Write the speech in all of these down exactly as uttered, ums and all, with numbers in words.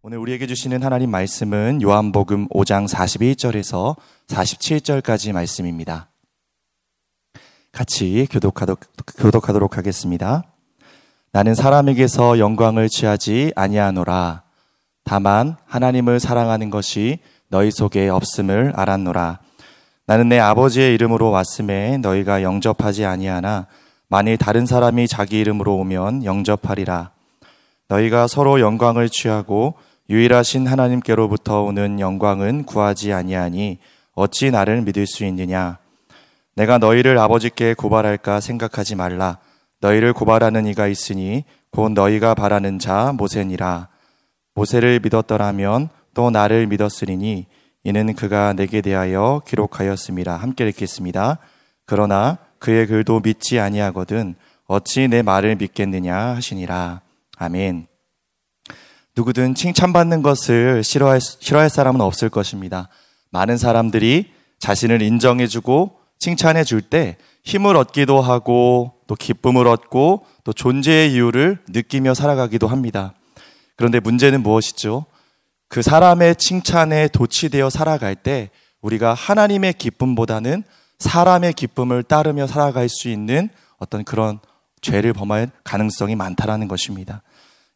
오늘 우리에게 주시는 하나님 말씀은 요한복음 오 장 사십일 절에서 사십칠 절까지 말씀입니다. 같이 교독하도록, 교독하도록 하겠습니다. 나는 사람에게서 영광을 취하지 아니하노라. 다만 하나님을 사랑하는 것이 너희 속에 없음을 알았노라. 나는 내 아버지의 이름으로 왔음에 너희가 영접하지 아니하나 만일 다른 사람이 자기 이름으로 오면 영접하리라. 너희가 서로 영광을 취하고 유일하신 하나님께로부터 오는 영광은 구하지 아니하니 어찌 나를 믿을 수 있느냐. 내가 너희를 아버지께 고발할까 생각하지 말라. 너희를 고발하는 이가 있으니 곧 너희가 바라는 자 모세니라. 모세를 믿었더라면 또 나를 믿었으리니 이는 그가 내게 대하여 기록하였습니다. 함께 읽겠습니다. 그러나 그의 글도 믿지 아니하거든 어찌 내 말을 믿겠느냐 하시니라. 아멘. 누구든 칭찬받는 것을 싫어할, 싫어할 사람은 없을 것입니다. 많은 사람들이 자신을 인정해주고 칭찬해줄 때 힘을 얻기도 하고 또 기쁨을 얻고 또 존재의 이유를 느끼며 살아가기도 합니다. 그런데 문제는 무엇이죠? 그 사람의 칭찬에 도취되어 살아갈 때 우리가 하나님의 기쁨보다는 사람의 기쁨을 따르며 살아갈 수 있는 어떤 그런 죄를 범할 가능성이 많다라는 것입니다.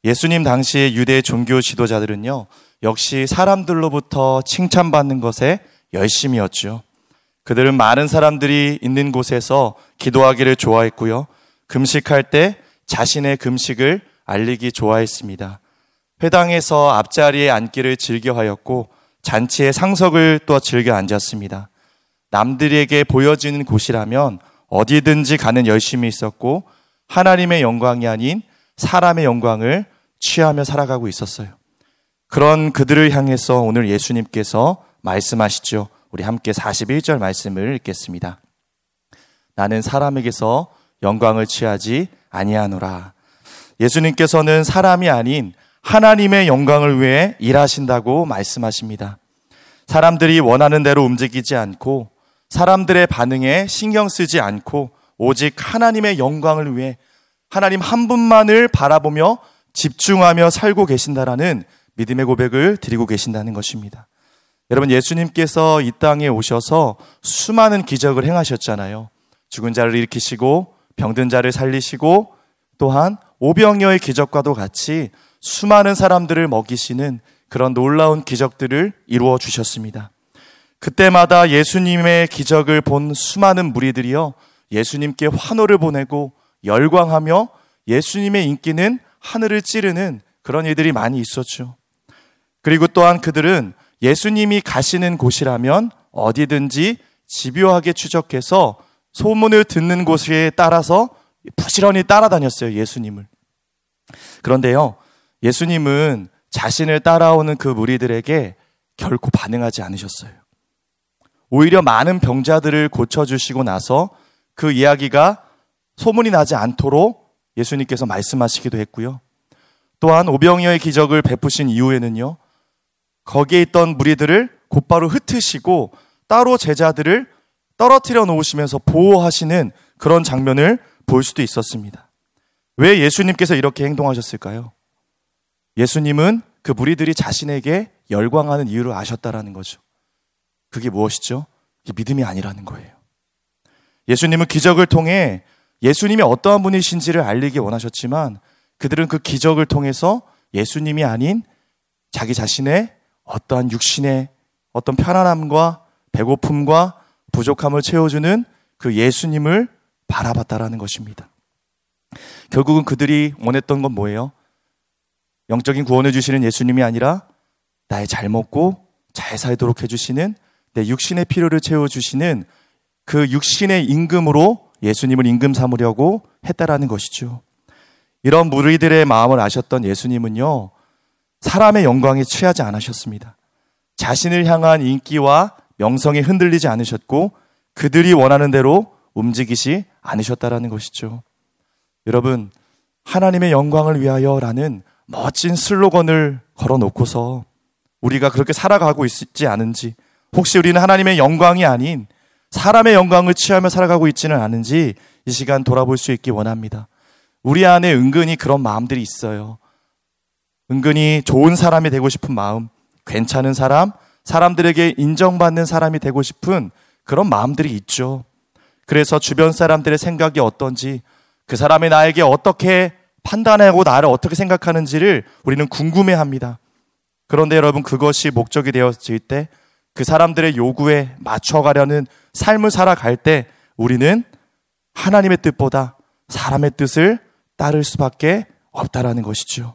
예수님 당시의 유대 종교 지도자들은요, 역시 사람들로부터 칭찬받는 것에 열심이었죠. 그들은 많은 사람들이 있는 곳에서 기도하기를 좋아했고요, 금식할 때 자신의 금식을 알리기 좋아했습니다. 회당에서 앞자리에 앉기를 즐겨하였고 잔치의 상석을 또 즐겨 앉았습니다. 남들에게 보여지는 곳이라면 어디든지 가는 열심이 있었고 하나님의 영광이 아닌 사람의 영광을 취하며 살아가고 있었어요. 그런 그들을 향해서 오늘 예수님께서 말씀하시죠. 우리 함께 사십일 절 말씀을 읽겠습니다. 나는 사람에게서 영광을 취하지 아니하노라. 예수님께서는 사람이 아닌 하나님의 영광을 위해 일하신다고 말씀하십니다. 사람들이 원하는 대로 움직이지 않고 사람들의 반응에 신경 쓰지 않고 오직 하나님의 영광을 위해 하나님 한 분만을 바라보며 집중하며 살고 계신다라는 믿음의 고백을 드리고 계신다는 것입니다. 여러분, 예수님께서 이 땅에 오셔서 수많은 기적을 행하셨잖아요. 죽은 자를 일으키시고 병든 자를 살리시고 또한 오병이어의 기적과도 같이 수많은 사람들을 먹이시는 그런 놀라운 기적들을 이루어 주셨습니다. 그때마다 예수님의 기적을 본 수많은 무리들이요, 예수님께 환호를 보내고 열광하며 예수님의 인기는 하늘을 찌르는 그런 일들이 많이 있었죠. 그리고 또한 그들은 예수님이 가시는 곳이라면 어디든지 집요하게 추적해서 소문을 듣는 곳에 따라서 부지런히 따라다녔어요, 예수님을. 그런데요, 예수님은 자신을 따라오는 그 무리들에게 결코 반응하지 않으셨어요. 오히려 많은 병자들을 고쳐주시고 나서 그 이야기가 소문이 나지 않도록 예수님께서 말씀하시기도 했고요. 또한 오병이어의 기적을 베푸신 이후에는요, 거기에 있던 무리들을 곧바로 흩으시고 따로 제자들을 떨어뜨려 놓으시면서 보호하시는 그런 장면을 볼 수도 있었습니다. 왜 예수님께서 이렇게 행동하셨을까요? 예수님은 그 무리들이 자신에게 열광하는 이유를 아셨다라는 거죠. 그게 무엇이죠? 그게 믿음이 아니라는 거예요. 예수님은 기적을 통해 예수님이 어떠한 분이신지를 알리기 원하셨지만 그들은 그 기적을 통해서 예수님이 아닌 자기 자신의 어떠한 육신의 어떤 편안함과 배고픔과 부족함을 채워주는 그 예수님을 바라봤다라는 것입니다. 결국은 그들이 원했던 건 뭐예요? 영적인 구원을 주시는 예수님이 아니라 나의 잘 먹고 잘 살도록 해주시는, 내 육신의 필요를 채워주시는 그 육신의 임금으로 예수님을 임금 삼으려고 했다라는 것이죠. 이런 무리들의 마음을 아셨던 예수님은요, 사람의 영광에 취하지 않으셨습니다. 자신을 향한 인기와 명성에 흔들리지 않으셨고 그들이 원하는 대로 움직이지 않으셨다라는 것이죠. 여러분, 하나님의 영광을 위하여라는 멋진 슬로건을 걸어놓고서 우리가 그렇게 살아가고 있지 않은지, 혹시 우리는 하나님의 영광이 아닌 사람의 영광을 취하며 살아가고 있지는 않은지 이 시간 돌아볼 수 있기 원합니다. 우리 안에 은근히 그런 마음들이 있어요. 은근히 좋은 사람이 되고 싶은 마음, 괜찮은 사람, 사람들에게 인정받는 사람이 되고 싶은 그런 마음들이 있죠. 그래서 주변 사람들의 생각이 어떤지, 그 사람이 나에게 어떻게 판단하고 나를 어떻게 생각하는지를 우리는 궁금해합니다. 그런데 여러분, 그것이 목적이 되어질 때, 그 사람들의 요구에 맞춰가려는 삶을 살아갈 때 우리는 하나님의 뜻보다 사람의 뜻을 따를 수밖에 없다라는 것이죠.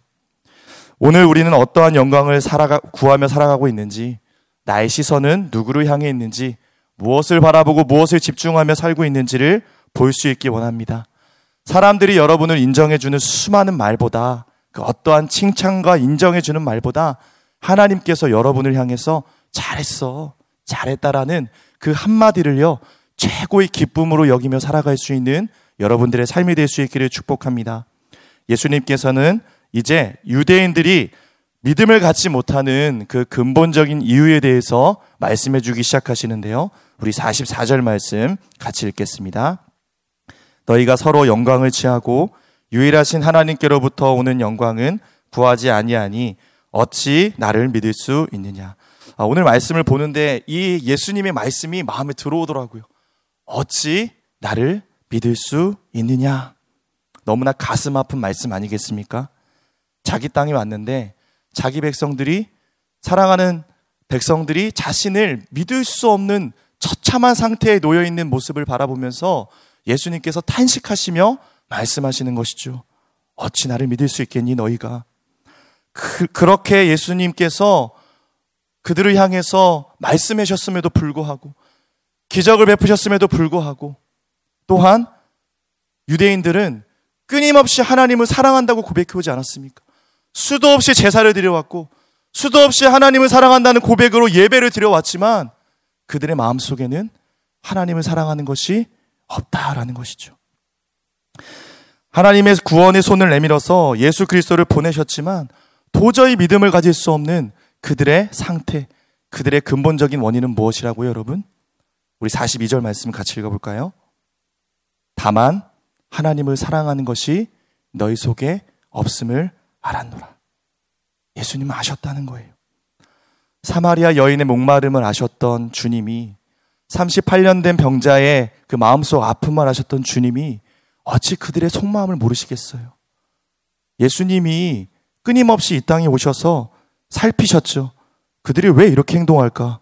오늘 우리는 어떠한 영광을 살아가, 구하며 살아가고 있는지, 나의 시선은 누구를 향해 있는지, 무엇을 바라보고 무엇을 집중하며 살고 있는지를 볼 수 있기 원합니다. 사람들이 여러분을 인정해주는 수많은 말보다, 그 어떠한 칭찬과 인정해주는 말보다 하나님께서 여러분을 향해서 잘했어, 잘했다라는 그 한마디를요, 최고의 기쁨으로 여기며 살아갈 수 있는 여러분들의 삶이 될 수 있기를 축복합니다. 예수님께서는 이제 유대인들이 믿음을 갖지 못하는 그 근본적인 이유에 대해서 말씀해 주기 시작하시는데요. 우리 사십사 절 말씀 같이 읽겠습니다. 너희가 서로 영광을 취하고 유일하신 하나님께로부터 오는 영광은 구하지 아니하니 어찌 나를 믿을 수 있느냐. 아, 오늘 말씀을 보는데 이 예수님의 말씀이 마음에 들어오더라고요. 어찌 나를 믿을 수 있느냐. 너무나 가슴 아픈 말씀 아니겠습니까? 자기 땅에 왔는데 자기 백성들이, 사랑하는 백성들이 자신을 믿을 수 없는 처참한 상태에 놓여있는 모습을 바라보면서 예수님께서 탄식하시며 말씀하시는 것이죠. 어찌 나를 믿을 수 있겠니 너희가. 그, 그렇게 예수님께서 그들을 향해서 말씀하셨음에도 불구하고, 기적을 베푸셨음에도 불구하고, 또한 유대인들은 끊임없이 하나님을 사랑한다고 고백해오지 않았습니까? 수도 없이 제사를 드려왔고, 수도 없이 하나님을 사랑한다는 고백으로 예배를 드려왔지만 그들의 마음속에는 하나님을 사랑하는 것이 없다라는 것이죠. 하나님의 구원의 손을 내밀어서 예수 그리스도를 보내셨지만 도저히 믿음을 가질 수 없는 그들의 상태, 그들의 근본적인 원인은 무엇이라고요, 여러분? 우리 사십이 절 말씀 같이 읽어볼까요? 다만 하나님을 사랑하는 것이 너희 속에 없음을 알았노라. 예수님은 아셨다는 거예요. 사마리아 여인의 목마름을 아셨던 주님이, 삼십팔 년 된 병자의 그 마음속 아픔을 아셨던 주님이 어찌 그들의 속마음을 모르시겠어요? 예수님이 끊임없이 이 땅에 오셔서 살피셨죠. 그들이 왜 이렇게 행동할까?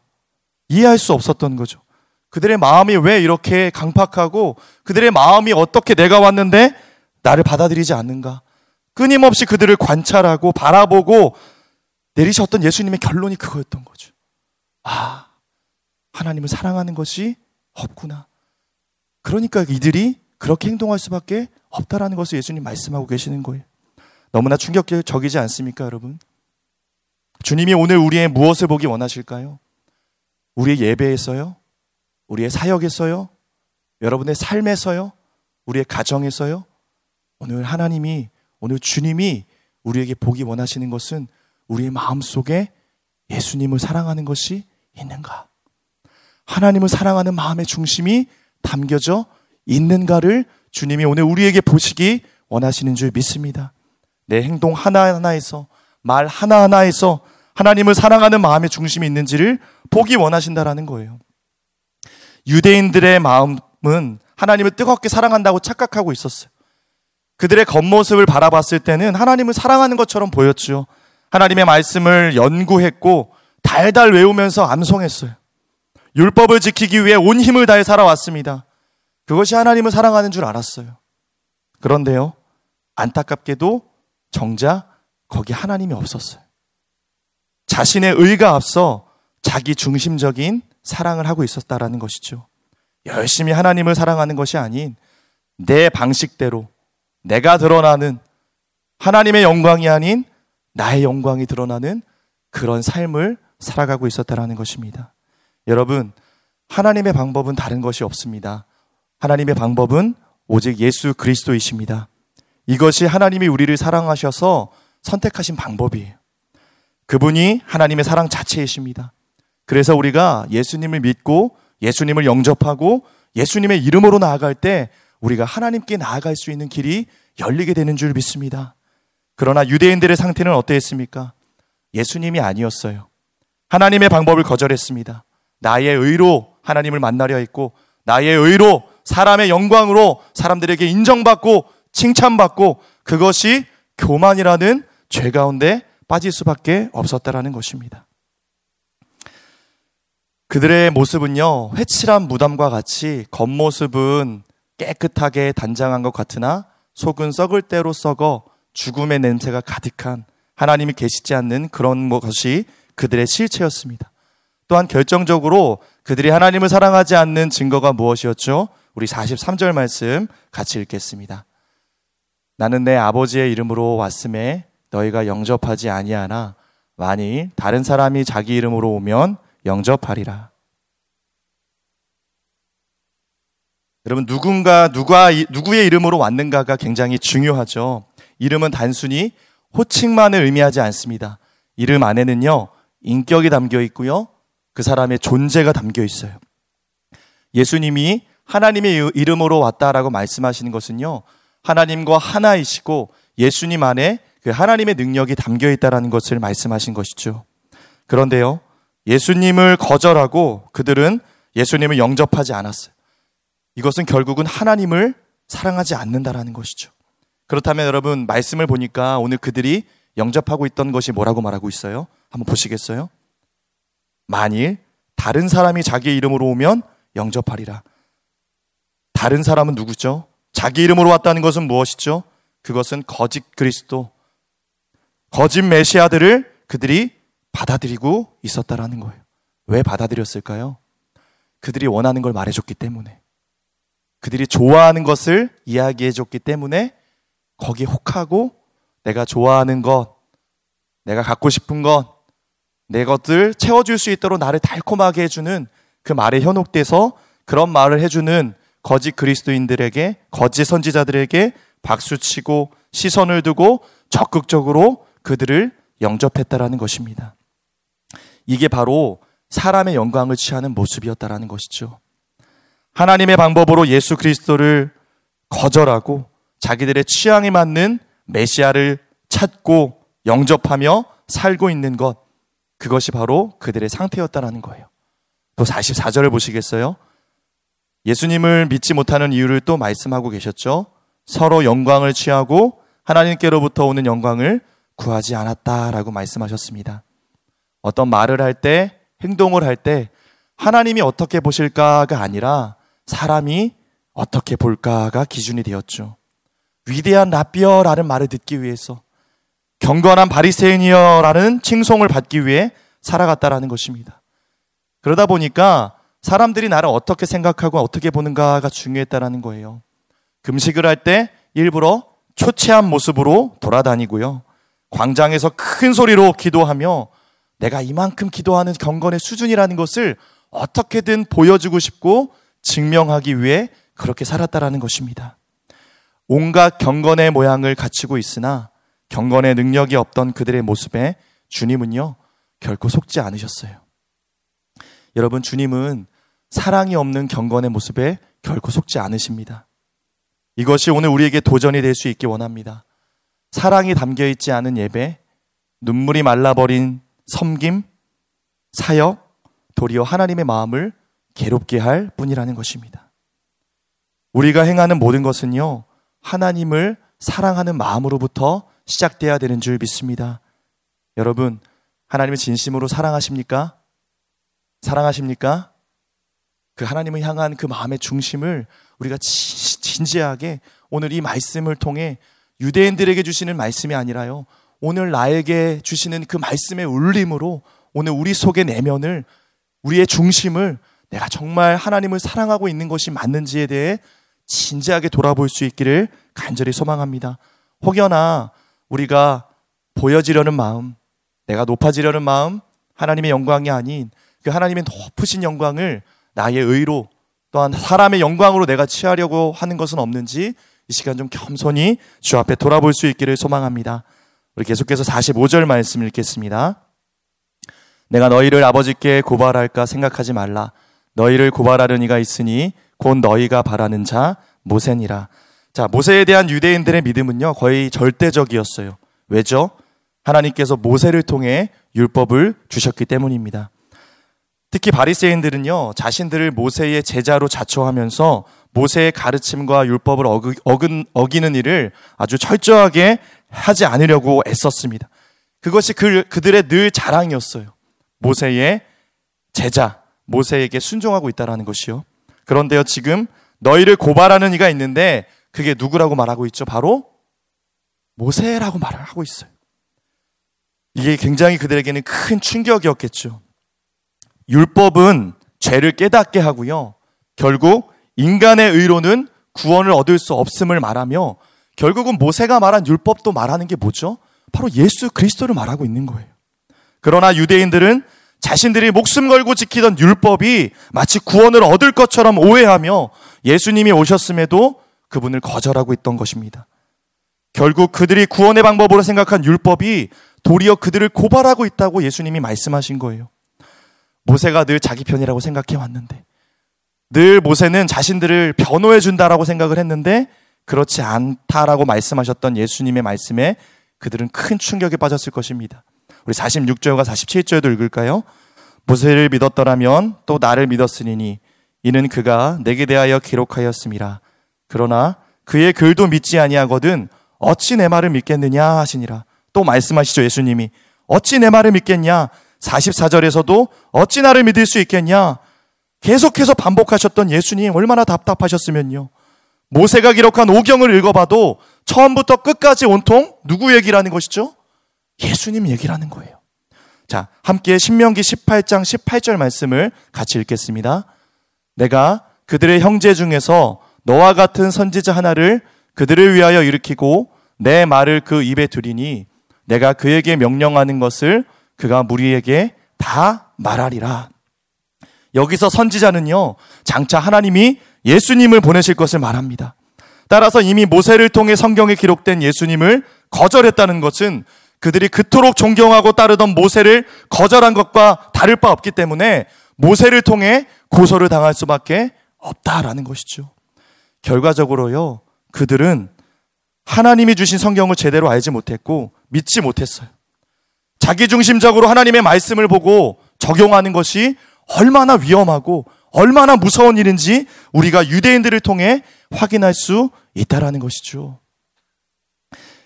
이해할 수 없었던 거죠. 그들의 마음이 왜 이렇게 강팍하고, 그들의 마음이 어떻게 내가 왔는데 나를 받아들이지 않는가? 끊임없이 그들을 관찰하고 바라보고 내리셨던 예수님의 결론이 그거였던 거죠. 아, 하나님을 사랑하는 것이 없구나. 그러니까 이들이 그렇게 행동할 수밖에 없다라는 것을 예수님 말씀하고 계시는 거예요. 너무나 충격적이지 않습니까, 여러분? 주님이 오늘 우리의 무엇을 보기 원하실까요? 우리의 예배에서요? 우리의 사역에서요? 여러분의 삶에서요? 우리의 가정에서요? 오늘 하나님이, 오늘 주님이 우리에게 보기 원하시는 것은 우리의 마음속에 예수님을 사랑하는 것이 있는가? 하나님을 사랑하는 마음의 중심이 담겨져 있는가를 주님이 오늘 우리에게 보시기 원하시는 줄 믿습니다. 내 행동 하나하나에서, 말 하나하나에서 하나님을 사랑하는 마음의 중심이 있는지를 보기 원하신다라는 거예요. 유대인들의 마음은 하나님을 뜨겁게 사랑한다고 착각하고 있었어요. 그들의 겉모습을 바라봤을 때는 하나님을 사랑하는 것처럼 보였죠. 하나님의 말씀을 연구했고 달달 외우면서 암송했어요. 율법을 지키기 위해 온 힘을 다해 살아왔습니다. 그것이 하나님을 사랑하는 줄 알았어요. 그런데요, 안타깝게도 정작 거기 하나님이 없었어요. 자신의 의가 앞서 자기 중심적인 사랑을 하고 있었다라는 것이죠. 열심히 하나님을 사랑하는 것이 아닌 내 방식대로, 내가 드러나는, 하나님의 영광이 아닌 나의 영광이 드러나는 그런 삶을 살아가고 있었다라는 것입니다. 여러분, 하나님의 방법은 다른 것이 없습니다. 하나님의 방법은 오직 예수 그리스도이십니다. 이것이 하나님이 우리를 사랑하셔서 선택하신 방법이에요. 그분이 하나님의 사랑 자체이십니다. 그래서 우리가 예수님을 믿고 예수님을 영접하고 예수님의 이름으로 나아갈 때 우리가 하나님께 나아갈 수 있는 길이 열리게 되는 줄 믿습니다. 그러나 유대인들의 상태는 어땠습니까? 예수님이 아니었어요. 하나님의 방법을 거절했습니다. 나의 의로 하나님을 만나려 했고, 나의 의로 사람의 영광으로 사람들에게 인정받고 칭찬받고, 그것이 교만이라는 죄 가운데 빠질 수밖에 없었다라는 것입니다. 그들의 모습은요, 회칠한 무덤과 같이 겉모습은 깨끗하게 단장한 것 같으나 속은 썩을 대로 썩어 죽음의 냄새가 가득한, 하나님이 계시지 않는 그런 것이 그들의 실체였습니다. 또한 결정적으로 그들이 하나님을 사랑하지 않는 증거가 무엇이었죠? 우리 사십삼 절 말씀 같이 읽겠습니다. 나는 내 아버지의 이름으로 왔음에 너희가 영접하지 아니하나 만일 다른 사람이 자기 이름으로 오면 영접하리라. 여러분, 누군가 누가 누구의 이름으로 왔는가가 굉장히 중요하죠. 이름은 단순히 호칭만을 의미하지 않습니다. 이름 안에는요, 인격이 담겨 있고요, 그 사람의 존재가 담겨 있어요. 예수님이 하나님의 이름으로 왔다라고 말씀하시는 것은요, 하나님과 하나이시고 예수님 안에 그 하나님의 능력이 담겨 있다라는 것을 말씀하신 것이죠. 그런데요, 예수님을 거절하고 그들은 예수님을 영접하지 않았어요. 이것은 결국은 하나님을 사랑하지 않는다라는 것이죠. 그렇다면 여러분, 말씀을 보니까 오늘 그들이 영접하고 있던 것이 뭐라고 말하고 있어요? 한번 보시겠어요? 만일 다른 사람이 자기 이름으로 오면 영접하리라. 다른 사람은 누구죠? 자기 이름으로 왔다는 것은 무엇이죠? 그것은 거짓 그리스도, 거짓 메시아들을 그들이 받아들이고 있었다라는 거예요. 왜 받아들였을까요? 그들이 원하는 걸 말해줬기 때문에, 그들이 좋아하는 것을 이야기해줬기 때문에 거기에 혹하고, 내가 좋아하는 것, 내가 갖고 싶은 것, 내 것들 채워줄 수 있도록 나를 달콤하게 해주는 그 말에 현혹돼서 그런 말을 해주는 거짓 그리스도인들에게, 거짓 선지자들에게 박수치고 시선을 두고 적극적으로 그들을 영접했다라는 것입니다. 이게 바로 사람의 영광을 취하는 모습이었다라는 것이죠. 하나님의 방법으로 예수 그리스도를 거절하고 자기들의 취향에 맞는 메시아를 찾고 영접하며 살고 있는 것, 그것이 바로 그들의 상태였다라는 거예요. 또 사십사 절을 보시겠어요? 예수님을 믿지 못하는 이유를 또 말씀하고 계셨죠. 서로 영광을 취하고 하나님께로부터 오는 영광을 구하지 않았다라고 말씀하셨습니다. 어떤 말을 할 때, 행동을 할 때 하나님이 어떻게 보실까가 아니라 사람이 어떻게 볼까가 기준이 되었죠. 위대한 랍비어라는 말을 듣기 위해서, 경건한 바리새인이여라는 칭송을 받기 위해 살아갔다라는 것입니다. 그러다 보니까 사람들이 나를 어떻게 생각하고 어떻게 보는가가 중요했다라는 거예요. 금식을 할 때 일부러 초췌한 모습으로 돌아다니고요, 광장에서 큰 소리로 기도하며 내가 이만큼 기도하는 경건의 수준이라는 것을 어떻게든 보여주고 싶고 증명하기 위해 그렇게 살았다라는 것입니다. 온갖 경건의 모양을 갖추고 있으나 경건의 능력이 없던 그들의 모습에 주님은요, 결코 속지 않으셨어요. 여러분, 주님은 사랑이 없는 경건의 모습에 결코 속지 않으십니다. 이것이 오늘 우리에게 도전이 될 수 있기 원합니다. 사랑이 담겨있지 않은 예배, 눈물이 말라버린 섬김, 사역, 도리어 하나님의 마음을 괴롭게 할 뿐이라는 것입니다. 우리가 행하는 모든 것은요, 하나님을 사랑하는 마음으로부터 시작돼야 되는 줄 믿습니다. 여러분, 하나님을 진심으로 사랑하십니까? 사랑하십니까? 그 하나님을 향한 그 마음의 중심을 우리가 진지하게, 오늘 이 말씀을 통해 유대인들에게 주시는 말씀이 아니라요, 오늘 나에게 주시는 그 말씀의 울림으로 오늘 우리 속의 내면을, 우리의 중심을 내가 정말 하나님을 사랑하고 있는 것이 맞는지에 대해 진지하게 돌아볼 수 있기를 간절히 소망합니다. 혹여나 우리가 보여지려는 마음, 내가 높아지려는 마음, 하나님의 영광이 아닌 그 하나님의 높으신 영광을 나의 의로, 또한 사람의 영광으로 내가 취하려고 하는 것은 없는지 이 시간 좀 겸손히 주 앞에 돌아볼 수 있기를 소망합니다. 우리 계속해서 사십오 절 말씀 읽겠습니다. 내가 너희를 아버지께 고발할까 생각하지 말라. 너희를 고발하는 이가 있으니 곧 너희가 바라는 자 모세니라. 자, 모세에 대한 유대인들의 믿음은요, 거의 절대적이었어요. 왜죠? 하나님께서 모세를 통해 율법을 주셨기 때문입니다. 특히 바리새인들은요, 자신들을 모세의 제자로 자처하면서 모세의 가르침과 율법을 어그, 어근, 어기는 일을 아주 철저하게 하지 않으려고 애썼습니다. 그것이 그, 그들의 늘 자랑이었어요. 모세의 제자, 모세에게 순종하고 있다는 것이요. 그런데요, 지금 너희를 고발하는 이가 있는데 그게 누구라고 말하고 있죠? 바로 모세라고 말을 하고 있어요. 이게 굉장히 그들에게는 큰 충격이었겠죠. 율법은 죄를 깨닫게 하고요, 결국 인간의 의로는 구원을 얻을 수 없음을 말하며, 결국은 모세가 말한 율법도 말하는 게 뭐죠? 바로 예수 그리스도를 말하고 있는 거예요. 그러나 유대인들은 자신들이 목숨 걸고 지키던 율법이 마치 구원을 얻을 것처럼 오해하며 예수님이 오셨음에도 그분을 거절하고 있던 것입니다. 결국 그들이 구원의 방법으로 생각한 율법이 도리어 그들을 고발하고 있다고 예수님이 말씀하신 거예요. 모세가 늘 자기 편이라고 생각해 왔는데, 늘 모세는 자신들을 변호해 준다라고 생각을 했는데 그렇지 않다라고 말씀하셨던 예수님의 말씀에 그들은 큰 충격에 빠졌을 것입니다. 우리 사십육 절과 사십칠 절도 읽을까요? 모세를 믿었더라면 또 나를 믿었으니 이는 그가 내게 대하여 기록하였음이라. 그러나 그의 글도 믿지 아니하거든 어찌 내 말을 믿겠느냐 하시니라. 또 말씀하시죠, 예수님이. 어찌 내 말을 믿겠냐? 사십사 절에서도 어찌 나를 믿을 수 있겠냐? 계속해서 반복하셨던 예수님, 얼마나 답답하셨으면요. 모세가 기록한 오경을 읽어봐도 처음부터 끝까지 온통 누구 얘기라는 것이죠? 예수님 얘기라는 거예요. 자, 함께 신명기 십팔 장 십팔 절 말씀을 같이 읽겠습니다. 내가 그들의 형제 중에서 너와 같은 선지자 하나를 그들을 위하여 일으키고 내 말을 그 입에 두리니 내가 그에게 명령하는 것을 그가 무리에게 다 말하리라. 여기서 선지자는요, 장차 하나님이 예수님을 보내실 것을 말합니다. 따라서 이미 모세를 통해 성경에 기록된 예수님을 거절했다는 것은 그들이 그토록 존경하고 따르던 모세를 거절한 것과 다를 바 없기 때문에 모세를 통해 고소를 당할 수밖에 없다라는 것이죠. 결과적으로요, 그들은 하나님이 주신 성경을 제대로 알지 못했고 믿지 못했어요. 자기중심적으로 하나님의 말씀을 보고 적용하는 것이 얼마나 위험하고 얼마나 무서운 일인지 우리가 유대인들을 통해 확인할 수 있다라는 것이죠.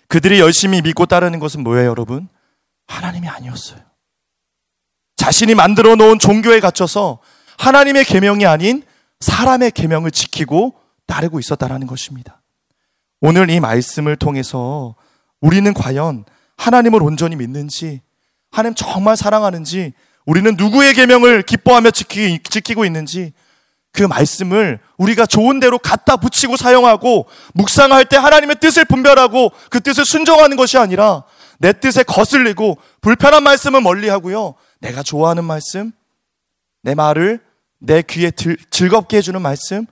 그들이 열심히 믿고 따르는 것은 뭐예요, 여러분? 하나님이 아니었어요. 자신이 만들어 놓은 종교에 갇혀서 하나님의 계명이 아닌 사람의 계명을 지키고 따르고 있었다라는 것입니다. 오늘 이 말씀을 통해서 우리는 과연 하나님을 온전히 믿는지, 하나님 정말 사랑하는지, 우리는 누구의 계명을 기뻐하며 지키, 지키고 있는지, 그 말씀을 우리가 좋은 대로 갖다 붙이고 사용하고 묵상할 때 하나님의 뜻을 분별하고 그 뜻을 순종하는 것이 아니라 내 뜻에 거슬리고 불편한 말씀은 멀리하고요, 내가 좋아하는 말씀, 내 말을 내 귀에 들, 즐겁게 해주는 말씀,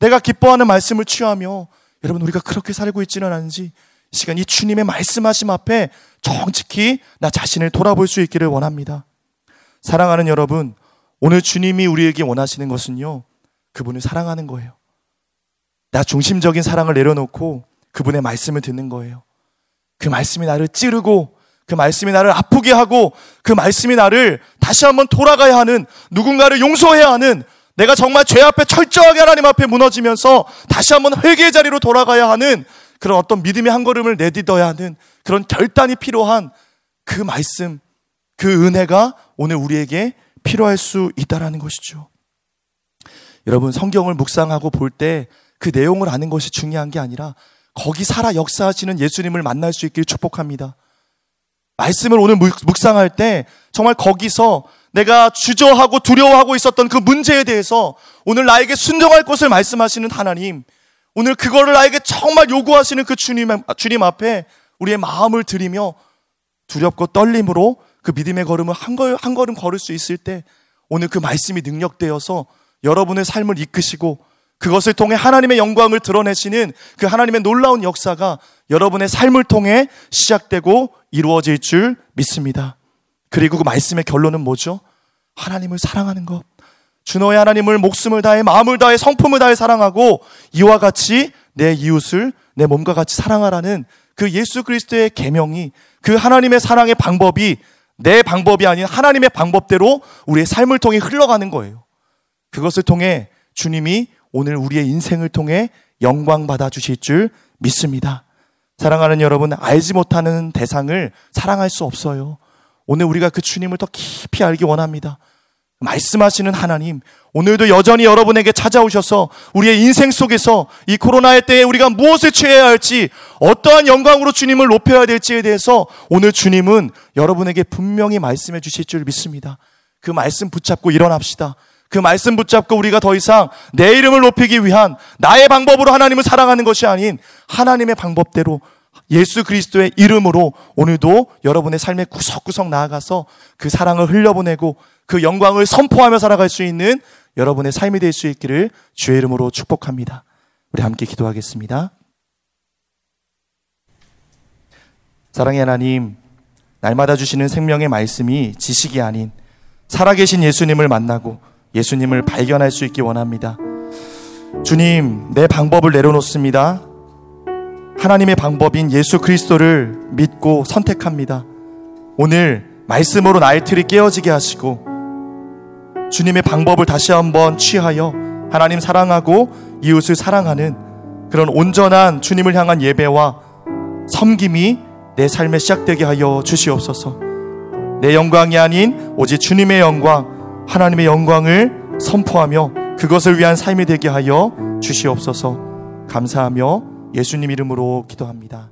내가 기뻐하는 말씀을 취하며, 여러분, 우리가 그렇게 살고 있지는 않은지 시간 이 주님의 말씀하심 앞에 정직히 나 자신을 돌아볼 수 있기를 원합니다. 사랑하는 여러분, 오늘 주님이 우리에게 원하시는 것은요, 그분을 사랑하는 거예요. 나 중심적인 사랑을 내려놓고 그분의 말씀을 듣는 거예요. 그 말씀이 나를 찌르고, 그 말씀이 나를 아프게 하고, 그 말씀이 나를 다시 한번 돌아가야 하는, 누군가를 용서해야 하는, 내가 정말 죄 앞에 철저하게 하나님 앞에 무너지면서 다시 한번 회개의 자리로 돌아가야 하는, 그런 어떤 믿음의 한 걸음을 내딛어야 하는 그런 결단이 필요한 그 말씀, 그 은혜가 오늘 우리에게 필요할 수 있다라는 것이죠. 여러분, 성경을 묵상하고 볼 때 그 내용을 아는 것이 중요한 게 아니라 거기 살아 역사하시는 예수님을 만날 수 있길 축복합니다. 말씀을 오늘 묵상할 때 정말 거기서 내가 주저하고 두려워하고 있었던 그 문제에 대해서 오늘 나에게 순종할 것을 말씀하시는 하나님, 오늘 그거를 나에게 정말 요구하시는 그 주님, 주님 앞에 우리의 마음을 드리며 두렵고 떨림으로 그 믿음의 걸음을 한, 걸, 한 걸음 걸을 수 있을 때 오늘 그 말씀이 능력되어서 여러분의 삶을 이끄시고 그것을 통해 하나님의 영광을 드러내시는 그 하나님의 놀라운 역사가 여러분의 삶을 통해 시작되고 이루어질 줄 믿습니다. 그리고 그 말씀의 결론은 뭐죠? 하나님을 사랑하는 것. 주 너의 하나님을 목숨을 다해 마음을 다해 성품을 다해 사랑하고 이와 같이 내 이웃을 내 몸과 같이 사랑하라는 그 예수 그리스도의 계명이, 그 하나님의 사랑의 방법이 내 방법이 아닌 하나님의 방법대로 우리의 삶을 통해 흘러가는 거예요. 그것을 통해 주님이 오늘 우리의 인생을 통해 영광 받아주실 줄 믿습니다. 사랑하는 여러분, 알지 못하는 대상을 사랑할 수 없어요. 오늘 우리가 그 주님을 더 깊이 알기 원합니다. 말씀하시는 하나님, 오늘도 여전히 여러분에게 찾아오셔서 우리의 인생 속에서 이 코로나의 때에 우리가 무엇을 취해야 할지, 어떠한 영광으로 주님을 높여야 될지에 대해서 오늘 주님은 여러분에게 분명히 말씀해 주실 줄 믿습니다. 그 말씀 붙잡고 일어납시다. 그 말씀 붙잡고 우리가 더 이상 내 이름을 높이기 위한 나의 방법으로 하나님을 사랑하는 것이 아닌 하나님의 방법대로 예수 그리스도의 이름으로 오늘도 여러분의 삶의 구석구석 나아가서 그 사랑을 흘려보내고 그 영광을 선포하며 살아갈 수 있는 여러분의 삶이 될 수 있기를 주의 이름으로 축복합니다. 우리 함께 기도하겠습니다. 사랑의 하나님, 날마다 주시는 생명의 말씀이 지식이 아닌 살아계신 예수님을 만나고 예수님을 발견할 수 있기 원합니다. 주님, 내 방법을 내려놓습니다. 하나님의 방법인 예수 그리스도를 믿고 선택합니다. 오늘 말씀으로 나의 틀이 깨어지게 하시고 주님의 방법을 다시 한번 취하여 하나님 사랑하고 이웃을 사랑하는 그런 온전한 주님을 향한 예배와 섬김이 내 삶에 시작되게 하여 주시옵소서. 내 영광이 아닌 오직 주님의 영광, 하나님의 영광을 선포하며 그것을 위한 삶이 되게 하여 주시옵소서. 감사하며 예수님 이름으로 기도합니다.